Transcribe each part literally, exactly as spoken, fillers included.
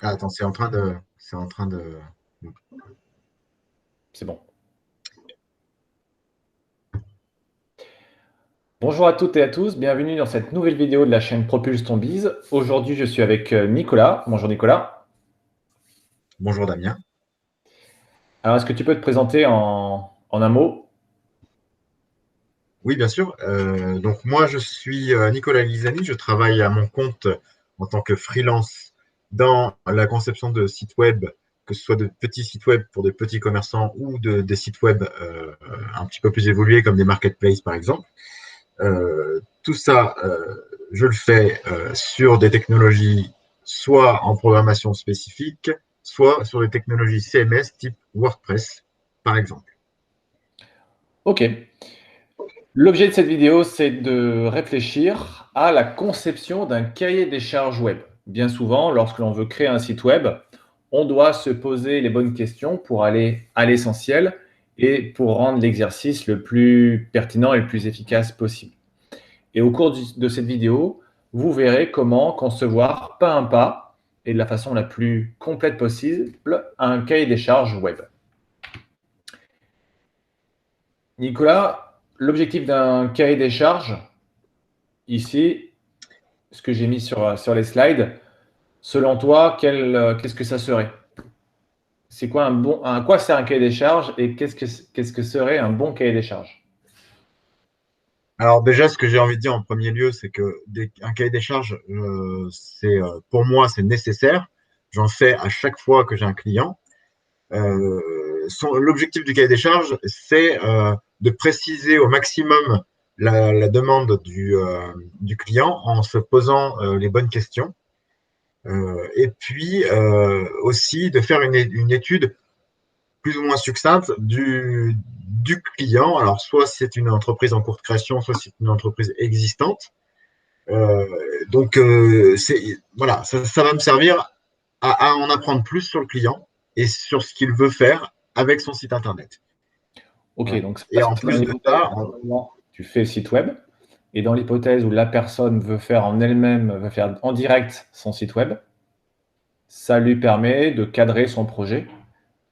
Ah, attends, c'est en train de... C'est en train de... C'est bon. Bonjour à toutes et à tous, bienvenue dans cette nouvelle vidéo de la chaîne Propulse ton bise. Aujourd'hui, je suis avec Nicolas. Bonjour Nicolas. Bonjour Damien. Alors, est-ce que tu peux te présenter en, en un mot? Oui, bien sûr. Euh, donc, moi, je suis Nicolas Lisani. Je travaille à mon compte en tant que freelance dans la conception de sites web, que ce soit de petits sites web pour des petits commerçants ou de, des sites web euh, un petit peu plus évolués comme des marketplaces, par exemple. Euh, tout ça, euh, je le fais euh, sur des technologies soit en programmation spécifique, soit sur des technologies C M S type WordPress, par exemple. OK. L'objet de cette vidéo, c'est de réfléchir à la conception d'un cahier des charges web. Bien souvent, lorsque l'on veut créer un site web, on doit se poser les bonnes questions pour aller à l'essentiel et pour rendre l'exercice le plus pertinent et le plus efficace possible. Et au cours de cette vidéo, vous verrez comment concevoir pas à pas et de la façon la plus complète possible un cahier des charges web. Nicolas, l'objectif d'un cahier des charges, ici, ce que j'ai mis sur, sur les slides, selon toi, qu'est-ce que ça serait ? C'est quoi un bon, à quoi sert un cahier des charges et qu'est-ce que, qu'est-ce que serait un bon cahier des charges? Alors déjà, ce que j'ai envie de dire en premier lieu, c'est qu'un cahier des charges, euh, c'est, euh, pour moi, c'est nécessaire. J'en fais à chaque fois que j'ai un client. Euh, L'objectif du cahier des charges, c'est euh, de préciser au maximum la, la demande du, euh, du client en se posant euh, les bonnes questions. Euh, et puis euh, aussi de faire une, une étude plus ou moins succincte du, du client. Alors, soit c'est une entreprise en cours de création, soit c'est une entreprise existante. Euh, donc, euh, voilà, ça, ça va me servir à, à en apprendre plus sur le client et sur ce qu'il veut faire avec son site Internet. OK, donc et en plus de ça, en... tu fais le site web. Et dans l'hypothèse où la personne veut faire en elle-même, veut faire en direct son site web, ça lui permet de cadrer son projet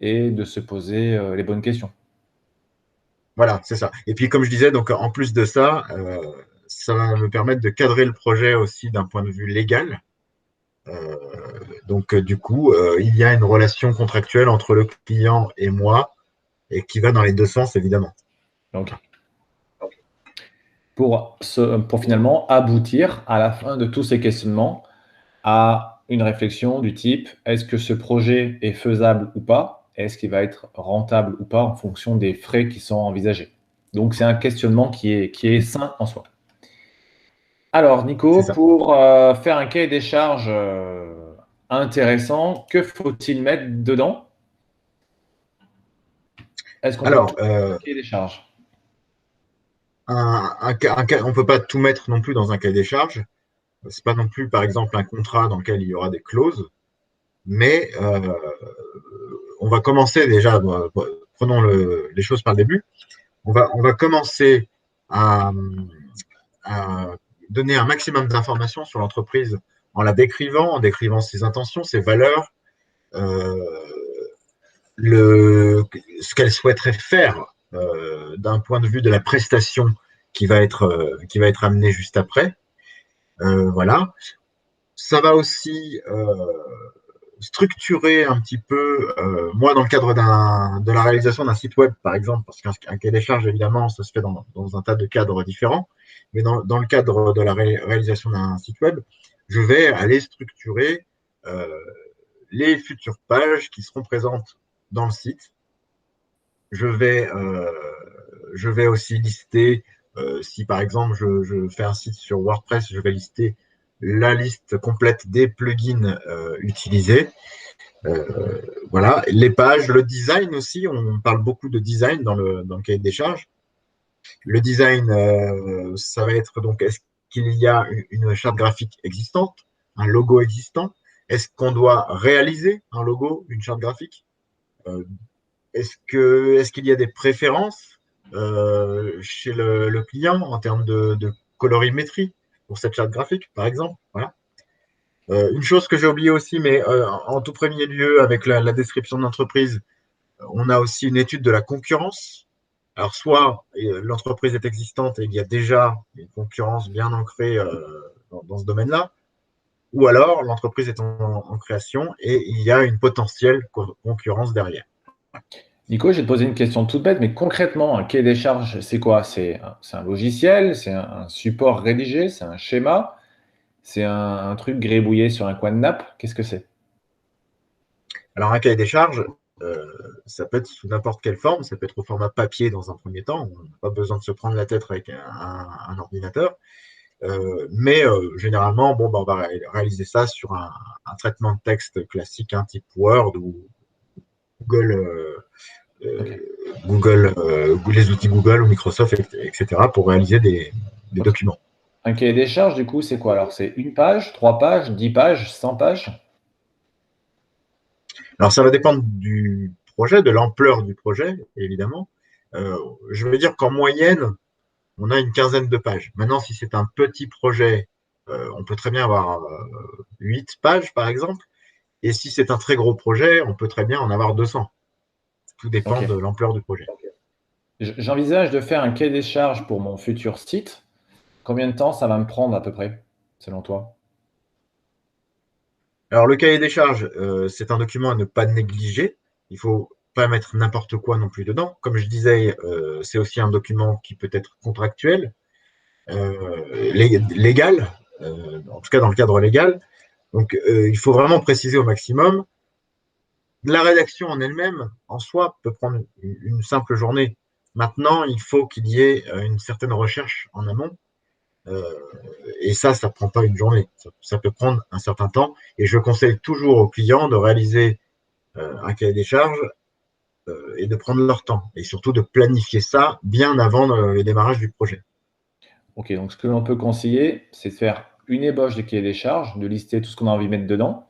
et de se poser les bonnes questions. Voilà, c'est ça. Et puis, comme je disais, donc en plus de ça, euh, ça va me permettre de cadrer le projet aussi d'un point de vue légal. Euh, donc, du coup, euh, il y a une relation contractuelle entre le client et moi et qui va dans les deux sens, évidemment. OK. Pour, ce, pour finalement aboutir à la fin de tous ces questionnements à une réflexion du type « Est-ce que ce projet est faisable ou pas? Est-ce qu'il va être rentable ou pas en fonction des frais qui sont envisagés ?» Donc, c'est un questionnement qui est, qui est sain en soi. Alors, Nico, pour euh, faire un cahier des charges euh, intéressant, que faut-il mettre dedans? Est-ce qu'on peut mettre un cahier des charges ? Un, un, un, on ne peut pas tout mettre non plus dans un cahier des charges. Ce n'est pas non plus, par exemple, un contrat dans lequel il y aura des clauses. Mais euh, on va commencer déjà, bah, bah, prenons le, les choses par le début. On va, on va commencer à, à donner un maximum d'informations sur l'entreprise en la décrivant, en décrivant ses intentions, ses valeurs, euh, le, ce qu'elle souhaiterait faire. Euh, d'un point de vue de la prestation qui va être, euh, qui va être amenée juste après. Euh, voilà. Ça va aussi euh, structurer un petit peu, euh, moi, dans le cadre de la réalisation d'un site web, par exemple, parce qu'un cahier des charges, évidemment, ça se fait dans, dans un tas de cadres différents, mais dans, dans le cadre de la ré réalisation d'un site web, je vais aller structurer euh, les futures pages qui seront présentes dans le site. Je vais, euh, je vais aussi lister, euh, si par exemple je, je fais un site sur WordPress, je vais lister la liste complète des plugins euh, utilisés. Euh, voilà, les pages, le design aussi, on parle beaucoup de design dans le, dans le cahier des charges. Le design, euh, ça va être donc, est-ce qu'il y a une charte graphique existante, un logo existant? Est-ce qu'on doit réaliser un logo, une charte graphique? euh, Est-ce que, est-ce qu'il y a des préférences euh, chez le, le client en termes de, de colorimétrie pour cette charte graphique, par exemple? Voilà. Euh, une chose que j'ai oubliée aussi, mais euh, en tout premier lieu, avec la, la description de l'entreprise, on a aussi une étude de la concurrence. Alors, soit euh, l'entreprise est existante et il y a déjà une concurrence bien ancrée euh, dans, dans ce domaine-là, ou alors l'entreprise est en, en création et il y a une potentielle co- concurrence derrière. Nico, je vais te poser une question toute bête, mais concrètement, un cahier des charges, c'est quoi? C'est un, un logiciel, c'est un, un support rédigé, c'est un schéma, c'est un, un truc grébouillé sur un coin de nappe. Qu'est-ce que c'est? Alors, un cahier des charges, euh, ça peut être sous n'importe quelle forme. Ça peut être au format papier dans un premier temps. On n'a pas besoin de se prendre la tête avec un, un, un ordinateur. Euh, mais euh, généralement, bon, bah, on va réaliser ça sur un, un traitement de texte classique, hein, type Word ou Google, euh, okay. Google euh, les outils Google ou Microsoft, et cetera, pour réaliser des, des okay. documents. Un cahier des charges, du coup, c'est quoi? Alors, c'est une page, trois pages, dix pages, cent pages? Alors, ça va dépendre du projet, de l'ampleur du projet, évidemment. Euh, je veux dire qu'en moyenne, on a une quinzaine de pages. Maintenant, si c'est un petit projet, euh, on peut très bien avoir euh, huit pages, par exemple. Et si c'est un très gros projet, on peut très bien en avoir deux cents. Tout dépend okay. de l'ampleur du projet. J'envisage de faire un cahier des charges pour mon futur site. Combien de temps ça va me prendre à peu près, selon toi? Alors, le cahier des charges, euh, c'est un document à ne pas négliger. Il ne faut pas mettre n'importe quoi non plus dedans. Comme je disais, euh, c'est aussi un document qui peut être contractuel, euh, légal, euh, en tout cas dans le cadre légal. Donc, euh, il faut vraiment préciser au maximum. La rédaction en elle-même, en soi, peut prendre une, une simple journée. Maintenant, il faut qu'il y ait une certaine recherche en amont. Euh, et ça, ça ne prend pas une journée. Ça, ça peut prendre un certain temps. Et je conseille toujours aux clients de réaliser euh, un cahier des charges euh, et de prendre leur temps. Et surtout de planifier ça bien avant le, le démarrage du projet. Ok, donc ce que l'on peut conseiller, c'est de faire une ébauche de cahier des charges, de lister tout ce qu'on a envie de mettre dedans,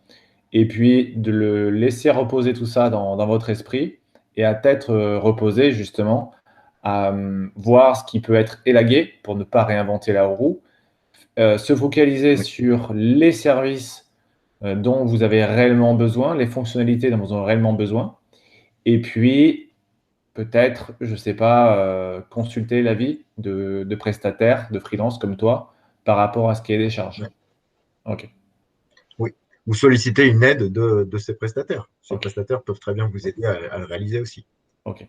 et puis de le laisser reposer tout ça dans, dans votre esprit, et à tête euh, reposée justement, à euh, voir ce qui peut être élagué pour ne pas réinventer la roue, euh, se focaliser oui. sur les services euh, dont vous avez réellement besoin, les fonctionnalités dont vous avez réellement besoin, et puis peut-être, je ne sais pas, euh, consulter l'avis de, de prestataires, de freelance comme toi, par rapport à ce qui est des charges. Oui. Okay. oui. Ou solliciter une aide de, de ces prestataires. Ces okay. prestataires peuvent très bien vous aider à, à le réaliser aussi. OK.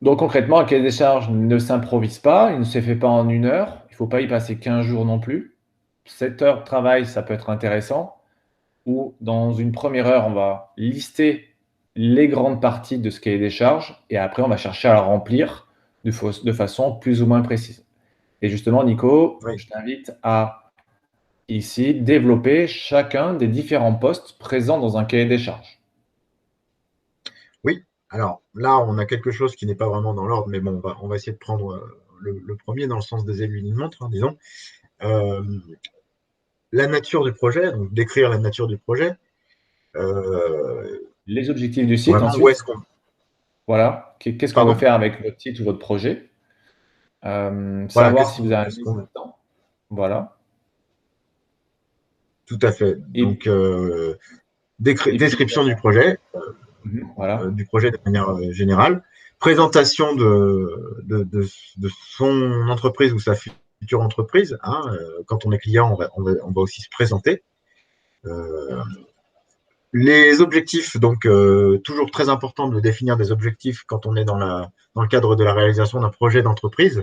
Donc, concrètement, un cahier des charges ne s'improvise pas, il ne se fait pas en une heure, il ne faut pas y passer quinze jours non plus. sept heures de travail, ça peut être intéressant. Ou dans une première heure, on va lister les grandes parties de ce cahier des charges et après, on va chercher à la remplir de, fausse, de façon plus ou moins précise. Et justement, Nico, oui. je t'invite à, ici, développer chacun des différents postes présents dans un cahier des charges. Oui. Alors là, on a quelque chose qui n'est pas vraiment dans l'ordre, mais bon, on va, on va essayer de prendre le, le premier dans le sens des aiguilles d'une montre, hein, disons. Euh, la nature du projet, donc décrire la nature du projet. Euh, Les objectifs du site. Ensuite, où est-ce qu'on... Voilà. Qu'est-ce qu'on veut faire avec votre site ou votre projet? Euh, voilà, savoir si vous avez un temps. Voilà. Tout à fait. Et donc, euh, décri description du projet, euh, mmh, voilà. euh, du projet de manière euh, générale, présentation de, de, de, de son entreprise ou sa future entreprise. Hein, euh, quand on est client, on va, on va, on va aussi se présenter. Euh, les objectifs, donc euh, toujours très important de définir des objectifs quand on est dans la dans le cadre de la réalisation d'un projet d'entreprise.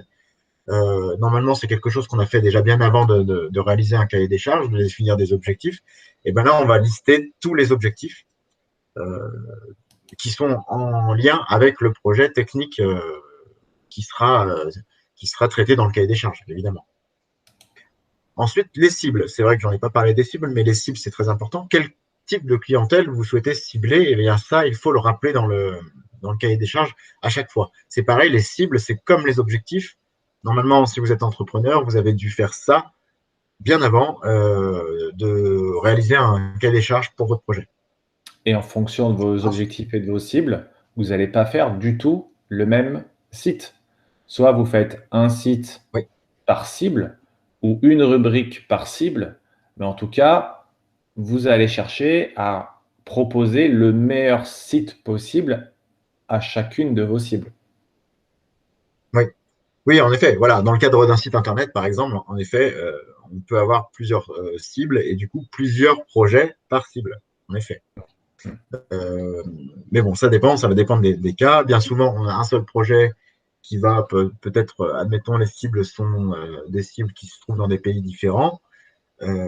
Euh, normalement, c'est quelque chose qu'on a fait déjà bien avant de, de, de réaliser un cahier des charges, de définir des objectifs. Et bien là, on va lister tous les objectifs euh, qui sont en lien avec le projet technique euh, qui sera, euh, qui sera traité dans le cahier des charges, évidemment. Ensuite, les cibles. C'est vrai que j'en ai pas parlé des cibles, mais les cibles, c'est très important. Quel type de clientèle vous souhaitez cibler? Et bien ça, il faut le rappeler dans le... dans le cahier des charges, à chaque fois. C'est pareil, les cibles, c'est comme les objectifs. Normalement, si vous êtes entrepreneur, vous avez dû faire ça bien avant euh, de réaliser un cahier des charges pour votre projet. Et en fonction de vos objectifs et de vos cibles, vous n'allez pas faire du tout le même site. Soit vous faites un site oui. par cible ou une rubrique par cible, Mais en tout cas, vous allez chercher à proposer le meilleur site possible à chacune de vos cibles. Oui, oui, en effet. Voilà, dans le cadre d'un site Internet, par exemple, en effet, euh, on peut avoir plusieurs euh, cibles et du coup, plusieurs projets par cible, en effet. Euh, mais bon, ça dépend, ça va dépendre des, des cas. Bien souvent, on a un seul projet qui va peut-être, admettons, les cibles sont euh, des cibles qui se trouvent dans des pays différents. Euh,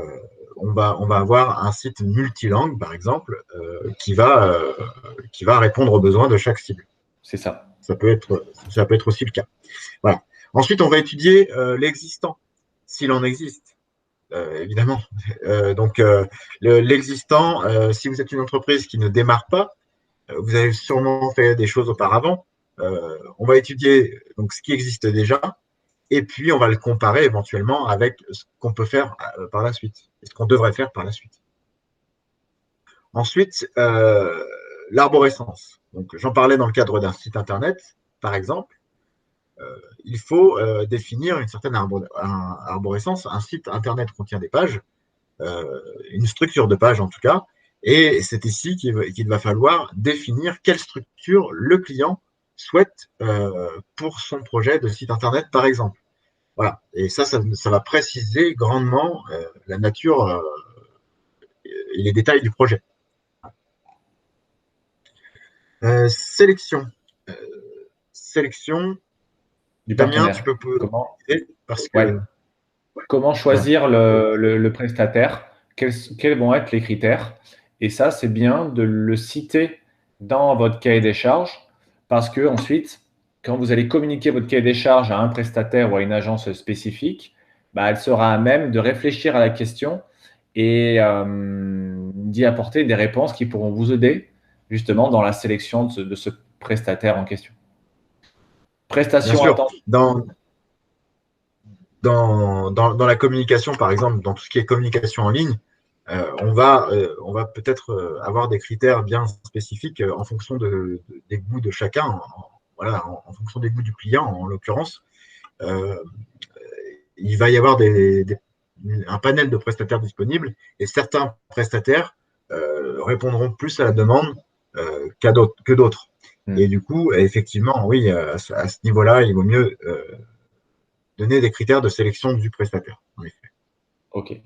on, va, on va avoir un site multilangue, par exemple, euh, qui, va, euh, qui va répondre aux besoins de chaque cible. C'est ça. Ça peut être, ça peut être aussi le cas. Voilà. Ensuite, on va étudier euh, l'existant, s'il en existe. Euh, évidemment. Euh, donc, euh, l'existant, le, euh, si vous êtes une entreprise qui ne démarre pas, euh, vous avez sûrement fait des choses auparavant. Euh, on va étudier donc, ce qui existe déjà et puis on va le comparer éventuellement avec ce qu'on peut faire euh, par la suite, et ce qu'on devrait faire par la suite. Ensuite, euh, l'arborescence. J'en parlais dans le cadre d'un site Internet, par exemple. Euh, il faut euh, définir une certaine arbo un, arborescence. Un site Internet contient des pages, euh, une structure de page en tout cas, et c'est ici qu'il va, qu'il va falloir définir quelle structure le client souhaite euh, pour son projet de site Internet, par exemple. Voilà. Et ça, ça, ça va préciser grandement euh, la nature euh, et les détails du projet. Euh, sélection. Euh, sélection. Du Damien, tu peux comment, parce que, ouais. Ouais. Comment choisir le, le, le prestataire, quels, quels vont être les critères. Et ça, c'est bien de le citer dans votre cahier des charges, parce que ensuite, quand vous allez communiquer votre cahier des charges à un prestataire ou à une agence spécifique, bah, elle sera à même de réfléchir à la question et euh, d'y apporter des réponses qui pourront vous aider justement dans la sélection de ce, de ce prestataire en question. Prestation à temps. Dans, dans, dans, dans la communication, par exemple, dans tout ce qui est communication en ligne, euh, on va, euh, on va peut-être euh, avoir des critères bien spécifiques euh, en fonction de, de, des goûts de chacun, en, en, voilà, en, en fonction des goûts du client, en l'occurrence. Euh, il va y avoir des, des, un panel de prestataires disponibles et certains prestataires euh, répondront plus à la demande euh, qu'à d'autres, que d'autres. Et du coup, effectivement, oui, à ce niveau-là, il vaut mieux euh, donner des critères de sélection du prestataire. Oui. OK.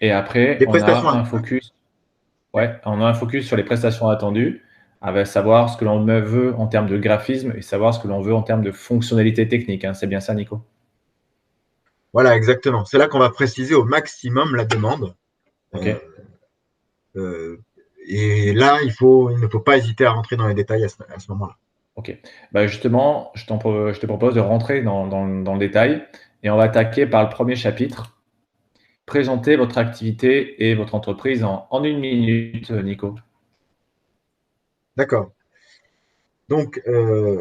Et après, on a, un focus, ouais, on a un focus sur les prestations attendues, avec savoir ce que l'on veut en termes de graphisme et savoir ce que l'on veut en termes de fonctionnalité technique. Hein. C'est bien ça, Nico? Voilà, exactement. C'est là qu'on va préciser au maximum la demande. OK. Euh, euh, Et là, il, faut, il ne faut pas hésiter à rentrer dans les détails à ce, à ce moment-là. OK. Bah justement, je, je te propose de rentrer dans, dans, dans le détail et on va attaquer par le premier chapitre. Présentez votre activité et votre entreprise en, en une minute, Nico. D'accord. Donc, euh,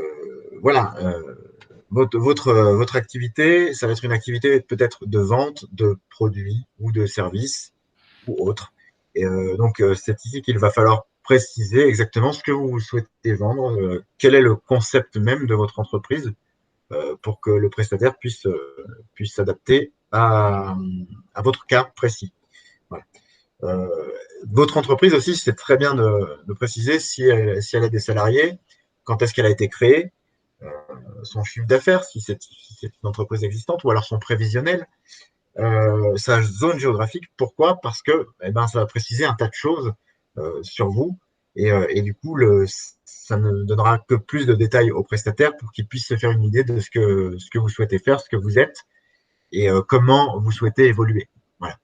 voilà. Euh, votre, votre, votre activité, ça va être une activité peut-être de vente de produits ou de services ou autre. Et euh, donc, euh, c'est ici qu'il va falloir préciser exactement ce que vous souhaitez vendre, euh, quel est le concept même de votre entreprise euh, pour que le prestataire puisse euh, puisse s'adapter à, à votre cas précis. Voilà. Euh, votre entreprise aussi, c'est très bien de, de préciser si elle, si elle a des salariés, quand est-ce qu'elle a été créée, euh, son chiffre d'affaires, si c'est si c'est une entreprise existante, ou alors son prévisionnel. Euh, sa zone géographique. Pourquoi? Parce que eh ben, ça va préciser un tas de choses euh, sur vous et, euh, et du coup, le, ça ne donnera que plus de détails aux prestataires pour qu'ils puissent se faire une idée de ce que, ce que vous souhaitez faire, ce que vous êtes et euh, comment vous souhaitez évoluer. Voilà.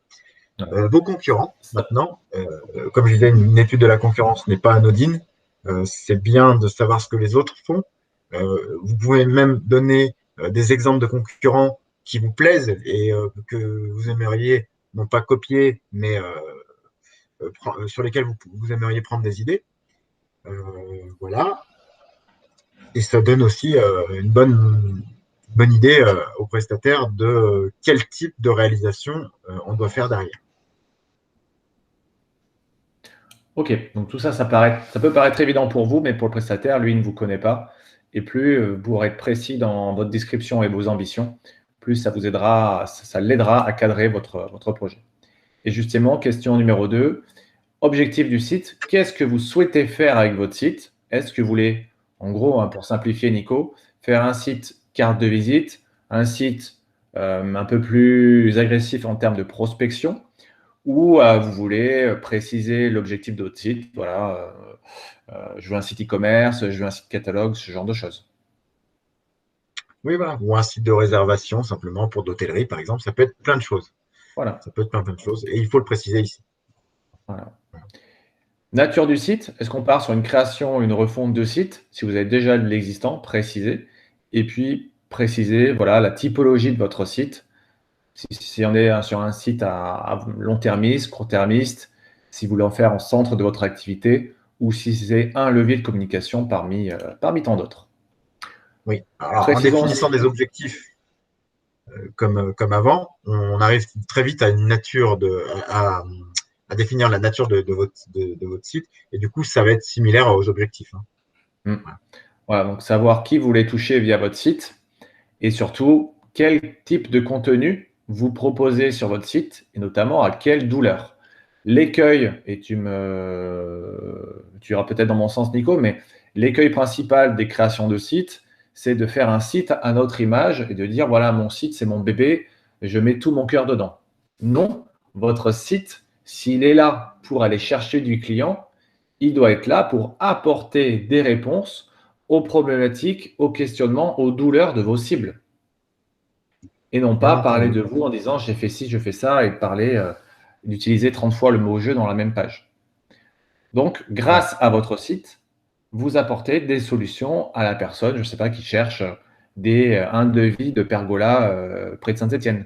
Euh, vos concurrents, maintenant, euh, comme je disais, une, une étude de la concurrence n'est pas anodine. Euh, C'est bien de savoir ce que les autres font. Euh, vous pouvez même donner euh, des exemples de concurrents qui vous plaisent et euh, que vous aimeriez, non pas copier, mais euh, euh, sur lesquels vous, vous aimeriez prendre des idées. Euh, voilà. Et ça donne aussi euh, une bonne, bonne idée euh, aux prestataires de quel type de réalisation euh, on doit faire derrière. OK. Donc, tout ça, ça, paraît, ça peut paraître évident pour vous, mais pour le prestataire, lui, il ne vous connaît pas. Et plus vous aurez précis dans votre description et vos ambitions, plus ça vous aidera, ça, ça l'aidera à cadrer votre, votre projet. Et justement, question numéro deux, objectif du site, qu'est-ce que vous souhaitez faire avec votre site? Est-ce que vous voulez, en gros, pour simplifier Nico, faire un site carte de visite, un site euh, un peu plus agressif en termes de prospection, ou euh, vous voulez préciser l'objectif d'autres sites, voilà, euh, euh, je veux un site e-commerce, je veux un site catalogue, ce genre de choses. Oui, voilà. Ou un site de réservation simplement pour d'hôtellerie, par exemple. Ça peut être plein de choses. Voilà. Ça peut être plein, plein de choses. Et il faut le préciser ici. Voilà. Voilà. Nature du site. Est-ce qu'on part sur une création, une refonte de site? Si vous avez déjà de l'existant, précisez. Et puis, précisez voilà, la typologie de votre site. Si, si on est sur un site à, à long-termiste, court-termiste, si vous voulez en faire en centre de votre activité ou si c'est un levier de communication parmi, euh, parmi tant d'autres. Oui, alors en définissant des objectifs euh, comme, comme avant, on arrive très vite à une nature de à, à définir la nature de, de, votre, de, de votre site et du coup, ça va être similaire aux objectifs. Hein. Mmh. Voilà. Voilà, donc savoir qui vous voulez toucher via votre site et surtout quel type de contenu vous proposez sur votre site et notamment à quelle douleur. L'écueil, et tu me tu iras peut-être dans mon sens, Nico, mais l'écueil principal des créations de sites, c'est de faire un site à notre image et de dire, voilà, mon site, c'est mon bébé, je mets tout mon cœur dedans. Non, votre site, s'il est là pour aller chercher du client, il doit être là pour apporter des réponses aux problématiques, aux questionnements, aux douleurs de vos cibles. Et non pas parler de vous en disant, j'ai fait ci, je fais ça, et parler euh, d'utiliser trente fois le mot jeu dans la même page. Donc, grâce à votre site, vous apportez des solutions à la personne, je ne sais pas, qui cherche des, un devis de pergola euh, près de Saint-Étienne.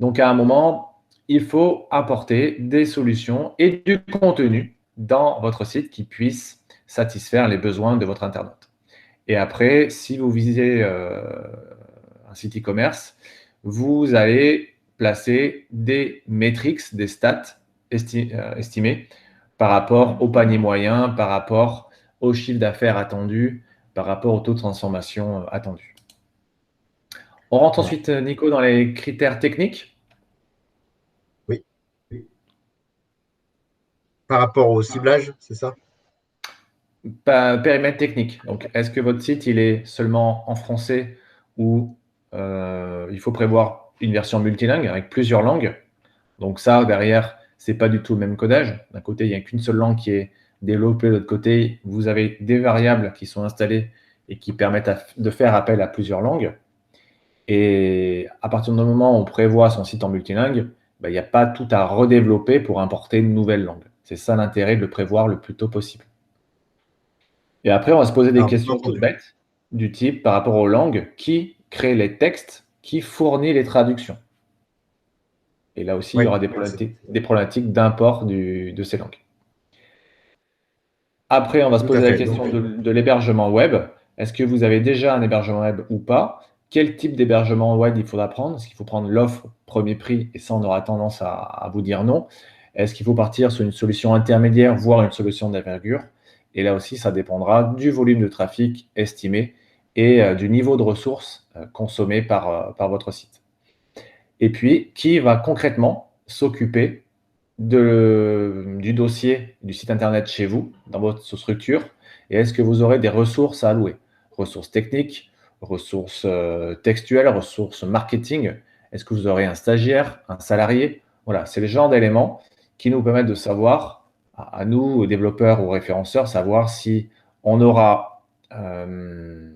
Donc, à un moment, il faut apporter des solutions et du contenu dans votre site qui puisse satisfaire les besoins de votre internaute. Et après, si vous visez euh, un site e-commerce, vous allez placer des métriques, des stats esti- euh, estimées par rapport au panier moyen, par rapport au chiffre d'affaires attendu par rapport au taux de transformation attendu. On rentre ensuite, Nico, dans les critères techniques. Oui. Par rapport au ciblage, c'est ça? Pas, périmètre technique. Donc, est-ce que votre site, il est seulement en français ou euh, il faut prévoir une version multilingue avec plusieurs langues? Donc ça, derrière, ce n'est pas du tout le même codage. D'un côté, il n'y a qu'une seule langue qui est développer de l'autre côté, vous avez des variables qui sont installées et qui permettent de faire appel à plusieurs langues. Et à partir du moment où on prévoit son site en multilingue, ben, il n'y a pas tout à redévelopper pour importer une nouvelle langue. C'est ça l'intérêt de le prévoir le plus tôt possible. Et après, on va se poser des ah, questions toutes bêtes du type par rapport aux langues, qui crée les textes, qui fournit les traductions. Et là aussi, oui, il y aura des problématiques, des problématiques d'import de ces langues. Après, on va se poser la question de, de l'hébergement web. Est-ce que vous avez déjà un hébergement web ou pas? Quel type d'hébergement web il faudra prendre? Est-ce qu'il faut prendre l'offre premier prix? Et ça, on aura tendance à, à vous dire non. Est-ce qu'il faut partir sur une solution intermédiaire, voire une solution d'envergure? Et là aussi, ça dépendra du volume de trafic estimé et euh, du niveau de ressources euh, consommées par, euh, par votre site. Et puis, qui va concrètement s'occuper De, du dossier du site internet chez vous, dans votre structure, et est-ce que vous aurez des ressources à allouer? Ressources techniques, ressources euh, textuelles, ressources marketing, est-ce que vous aurez un stagiaire, un salarié? Voilà, c'est le genre d'éléments qui nous permettent de savoir, à, à nous, développeurs ou référenceurs, savoir si on aura euh,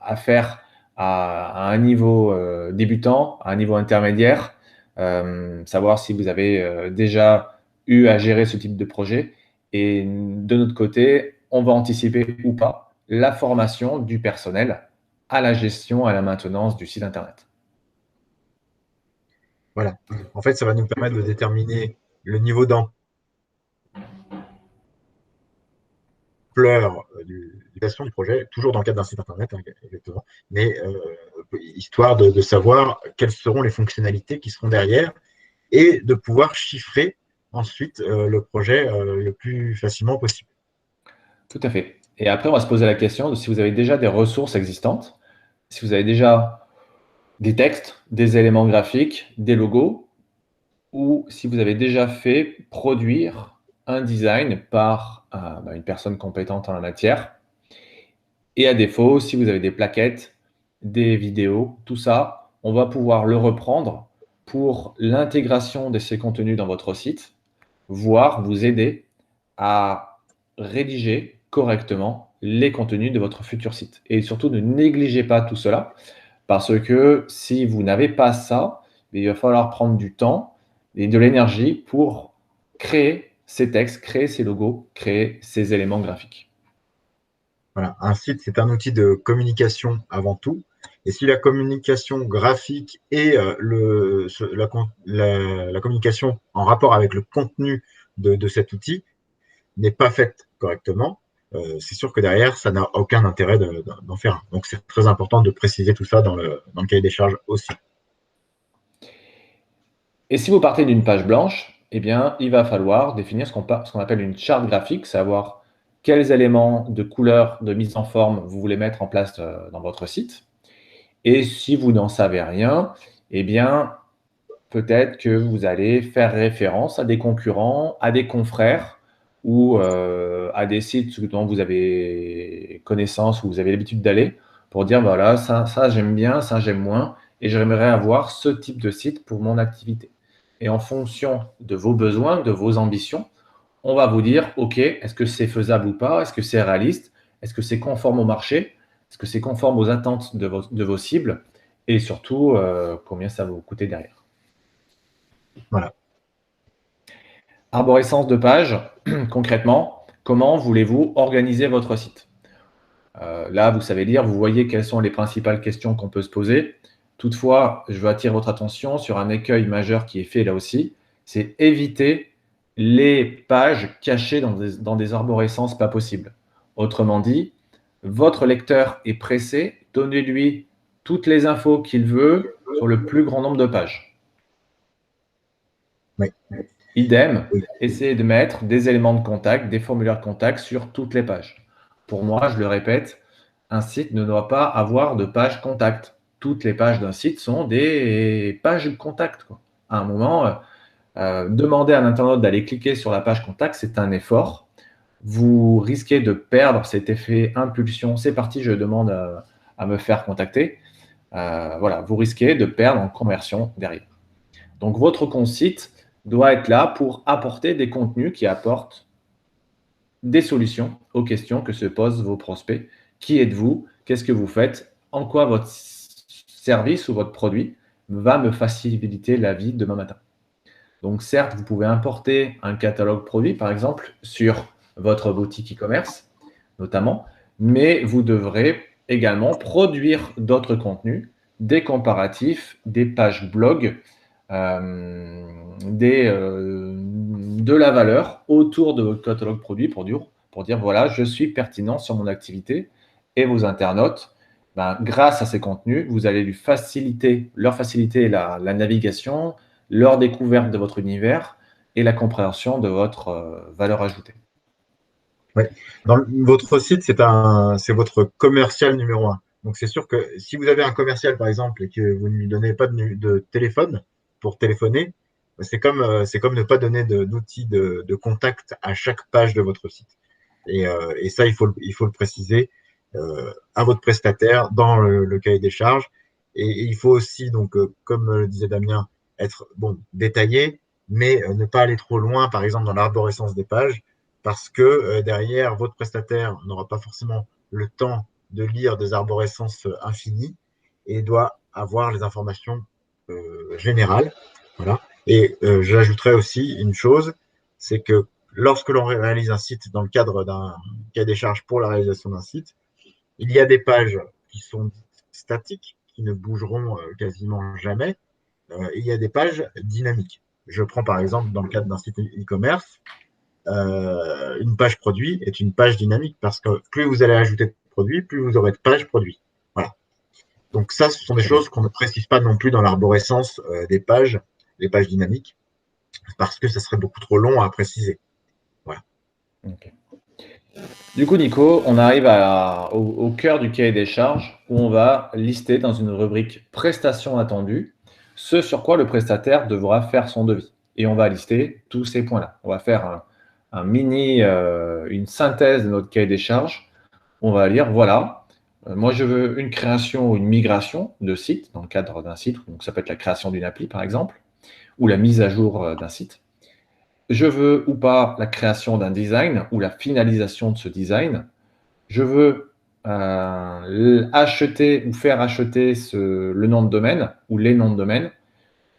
affaire à, à un niveau euh, débutant, à un niveau intermédiaire, Euh, savoir si vous avez euh, déjà eu à gérer ce type de projet. Et de notre côté, on va anticiper ou pas la formation du personnel à la gestion, à la maintenance du site Internet. Voilà. En fait, ça va nous permettre de déterminer le niveau d'ampleur du, du projet, toujours dans le cadre d'un site Internet, hein, exactement, mais euh, histoire de, de savoir quelles seront les fonctionnalités qui seront derrière et de pouvoir chiffrer ensuite euh, le projet euh, le plus facilement possible. Tout à fait. Et après, on va se poser la question de si vous avez déjà des ressources existantes, si vous avez déjà des textes, des éléments graphiques, des logos, ou si vous avez déjà fait produire un design par euh, une personne compétente en la matière. Et à défaut, si vous avez des plaquettes, des vidéos, tout ça, on va pouvoir le reprendre pour l'intégration de ces contenus dans votre site, voire vous aider à rédiger correctement les contenus de votre futur site. Et surtout, ne négligez pas tout cela, parce que si vous n'avez pas ça, il va falloir prendre du temps et de l'énergie pour créer ces textes, créer ces logos, créer ces éléments graphiques. Voilà, un site, c'est un outil de communication avant tout. Et si la communication graphique et euh, le, la, la, la communication en rapport avec le contenu de, de cet outil n'est pas faite correctement, euh, c'est sûr que derrière, ça n'a aucun intérêt de, de, d'en faire un. Donc, c'est très important de préciser tout ça dans le, dans le cahier des charges aussi. Et si vous partez d'une page blanche, eh bien, il va falloir définir ce qu'on ce qu'on appelle une charte graphique, savoir quels éléments de couleur, de mise en forme vous voulez mettre en place de, dans votre site. Et si vous n'en savez rien, eh bien, peut-être que vous allez faire référence à des concurrents, à des confrères ou euh, à des sites dont vous avez connaissance ou vous avez l'habitude d'aller pour dire, voilà, ça, ça j'aime bien, ça j'aime moins et j'aimerais avoir ce type de site pour mon activité. Et en fonction de vos besoins, de vos ambitions, on va vous dire, OK, est-ce que c'est faisable ou pas? Est-ce que c'est réaliste? Est-ce que c'est conforme au marché? Est-ce que c'est conforme aux attentes de vos, de vos cibles? Et surtout, euh, combien ça va vous coûter derrière? Voilà. Arborescence de page, concrètement, comment voulez-vous organiser votre site? euh, Là, vous savez lire, vous voyez quelles sont les principales questions qu'on peut se poser. Toutefois, je veux attirer votre attention sur un écueil majeur qui est fait là aussi, c'est éviter les pages cachées dans des, dans des arborescences pas possibles. Autrement dit, votre lecteur est pressé, donnez-lui toutes les infos qu'il veut sur le plus grand nombre de pages. Oui. Idem, essayez de mettre des éléments de contact, des formulaires de contact sur toutes les pages. Pour moi, je le répète, un site ne doit pas avoir de page contact. Toutes les pages d'un site sont des pages contact, quoi. À un moment, euh, euh, demander à un internaute d'aller cliquer sur la page contact, c'est un effort. Vous risquez de perdre cet effet impulsion. C'est parti, je demande à, à me faire contacter. Euh, voilà, vous risquez de perdre en conversion derrière. Donc, votre compte site doit être là pour apporter des contenus qui apportent des solutions aux questions que se posent vos prospects. Qui êtes-vous? Qu'est-ce que vous faites? En quoi votre service ou votre produit va me faciliter la vie demain matin? Donc, certes, vous pouvez importer un catalogue produit, par exemple, sur votre boutique e-commerce notamment, mais vous devrez également produire d'autres contenus, des comparatifs, des pages blog, euh, des, euh, de la valeur autour de votre catalogue produit pour dire, pour dire voilà, je suis pertinent sur mon activité et vos internautes, ben, grâce à ces contenus, vous allez lui faciliter, leur faciliter la, la navigation, leur découverte de votre univers et la compréhension de votre euh, valeur ajoutée. Oui. Dans le, votre site, c'est un, c'est votre commercial numéro un. Donc, c'est sûr que si vous avez un commercial, par exemple, et que vous ne lui donnez pas de, de téléphone pour téléphoner, c'est comme, c'est comme ne pas donner d'outils de, de, de contact à chaque page de votre site. Et, euh, et ça, il faut, il faut le préciser euh, à votre prestataire dans le, le cahier des charges. Et, et il faut aussi, donc, euh, comme le disait Damien, être bon, détaillé, mais euh, ne pas aller trop loin, par exemple, dans l'arborescence des pages. Parce que euh, derrière, votre prestataire n'aura pas forcément le temps de lire des arborescences euh, infinies et doit avoir les informations euh, générales. Voilà. Et euh, j'ajouterai aussi une chose, c'est que lorsque l'on réalise un site dans le cadre d'un cahier des charges pour la réalisation d'un site, il y a des pages qui sont statiques, qui ne bougeront euh, quasiment jamais. Euh, il y a des pages dynamiques. Je prends par exemple dans le cadre d'un site e-commerce, Euh, une page produit est une page dynamique parce que plus vous allez ajouter de produits, plus vous aurez de pages produits. Voilà. Donc ça, ce sont des choses qu'on ne précise pas non plus dans l'arborescence euh, des pages, les pages dynamiques, parce que ça serait beaucoup trop long à préciser. Voilà. Okay. Du coup, Nico, on arrive à, au, au cœur du cahier des charges où on va lister dans une rubrique prestations attendues ce sur quoi le prestataire devra faire son devis. et on va lister tous ces points-là. On va faire un, un mini, euh, une synthèse de notre cahier des charges. On va lire, voilà, euh, moi je veux une création ou une migration de site dans le cadre d'un site. Donc ça peut être la création d'une appli par exemple, ou la mise à jour euh, d'un site. Je veux ou pas la création d'un design ou la finalisation de ce design. Je veux euh, acheter ou faire acheter ce, le nom de domaine ou les noms de domaine.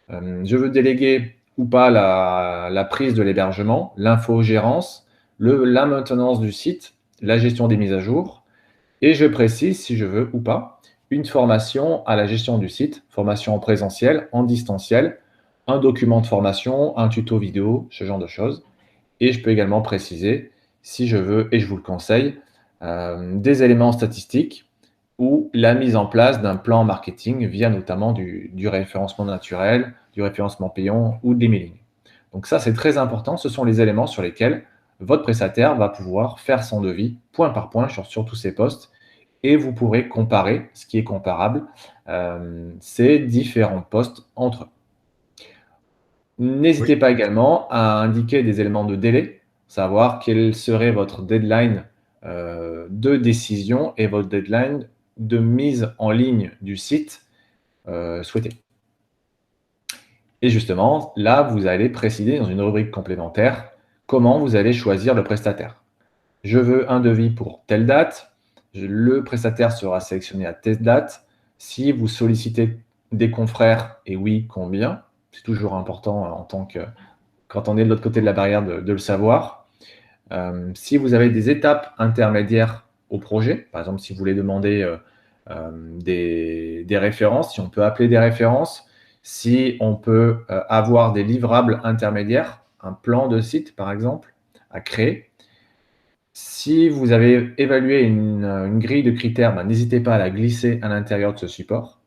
Euh, je veux déléguer ou pas la, la prise de l'hébergement, l'infogérance, le, la maintenance du site, la gestion des mises à jour. Et je précise si je veux ou pas une formation à la gestion du site, formation en présentiel, en distanciel, un document de formation, un tuto vidéo, ce genre de choses. Et je peux également préciser, si je veux, et je vous le conseille, euh, des éléments statistiques ou la mise en place d'un plan marketing via notamment du, du référencement naturel, du référencement payant ou de l'emailing. Donc ça, c'est très important. Ce sont les éléments sur lesquels votre prestataire va pouvoir faire son devis point par point sur, sur tous ces postes. Et vous pourrez comparer ce qui est comparable, euh, ces différents postes entre eux. N'hésitez oui. pas également à indiquer des éléments de délai, savoir quel serait votre deadline euh, de décision et votre deadline de mise en ligne du site euh, souhaité. Et justement, là, vous allez préciser dans une rubrique complémentaire comment vous allez choisir le prestataire. Je veux un devis pour telle date, le prestataire sera sélectionné à telle date. Si vous sollicitez des confrères, et oui, combien ? C'est toujours important en tant que, quand on est de l'autre côté de la barrière, de, de le savoir. Euh, si vous avez des étapes intermédiaires au projet, par exemple, si vous voulez demander euh, euh, des, des références, si on peut appeler des références, si on peut euh, avoir des livrables intermédiaires, un plan de site, par exemple, à créer. Si vous avez évalué une, une grille de critères, ben, n'hésitez pas à la glisser à l'intérieur de ce support.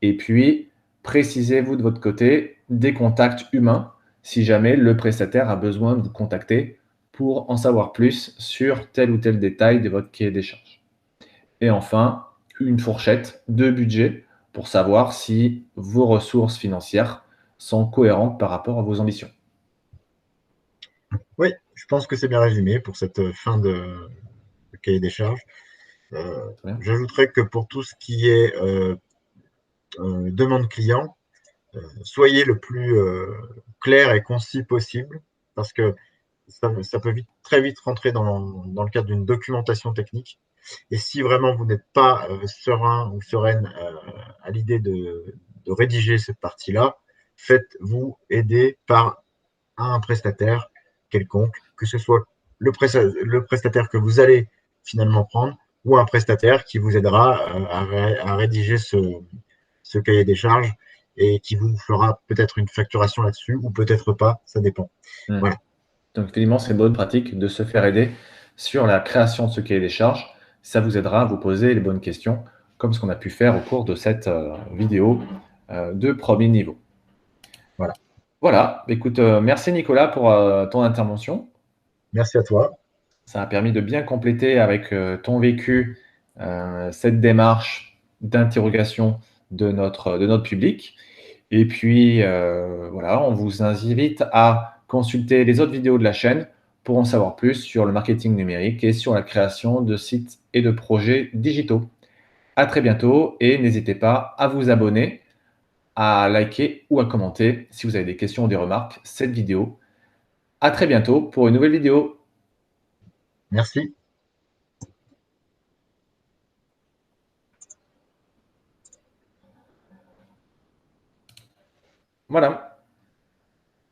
Et puis, précisez-vous de votre côté des contacts humains si jamais le prestataire a besoin de vous contacter pour en savoir plus sur tel ou tel détail de votre cahier des charges. Et enfin, une fourchette de budget pour savoir si vos ressources financières sont cohérentes par rapport à vos ambitions. Oui, je pense que c'est bien résumé pour cette fin de, de cahier des charges. Euh, J'ajouterais que pour tout ce qui est euh, Euh, demande client, euh, soyez le plus euh, clair et concis possible parce que ça, ça peut vite, très vite rentrer dans, dans le cadre d'une documentation technique. Et si vraiment vous n'êtes pas euh, serein ou sereine euh, à l'idée de, de rédiger cette partie-là, faites-vous aider par un prestataire quelconque, que ce soit le, presta le prestataire que vous allez finalement prendre ou un prestataire qui vous aidera euh, à, ré à rédiger ce... ce cahier des charges et qui vous fera peut-être une facturation là-dessus ou peut-être pas, ça dépend. Mmh. Voilà. Donc, finalement, c'est une bonne pratique de se faire aider sur la création de ce cahier des charges. Ça vous aidera à vous poser les bonnes questions, comme ce qu'on a pu faire au cours de cette euh, vidéo euh, de premier niveau. Voilà. Voilà. Écoute, euh, merci Nicolas pour euh, ton intervention. Merci à toi. Ça a permis de bien compléter avec euh, ton vécu euh, cette démarche d'interrogation de notre, de notre public. Et puis, euh, voilà, on vous invite à consulter les autres vidéos de la chaîne pour en savoir plus sur le marketing numérique et sur la création de sites et de projets digitaux. À très bientôt et n'hésitez pas à vous abonner, à liker ou à commenter si vous avez des questions ou des remarques cette vidéo. À très bientôt pour une nouvelle vidéo. Merci. Voilà.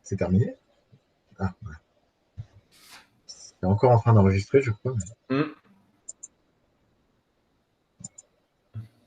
C'est terminé. Ah, voilà. C'est encore en train d'enregistrer, je crois. Mais... Mm.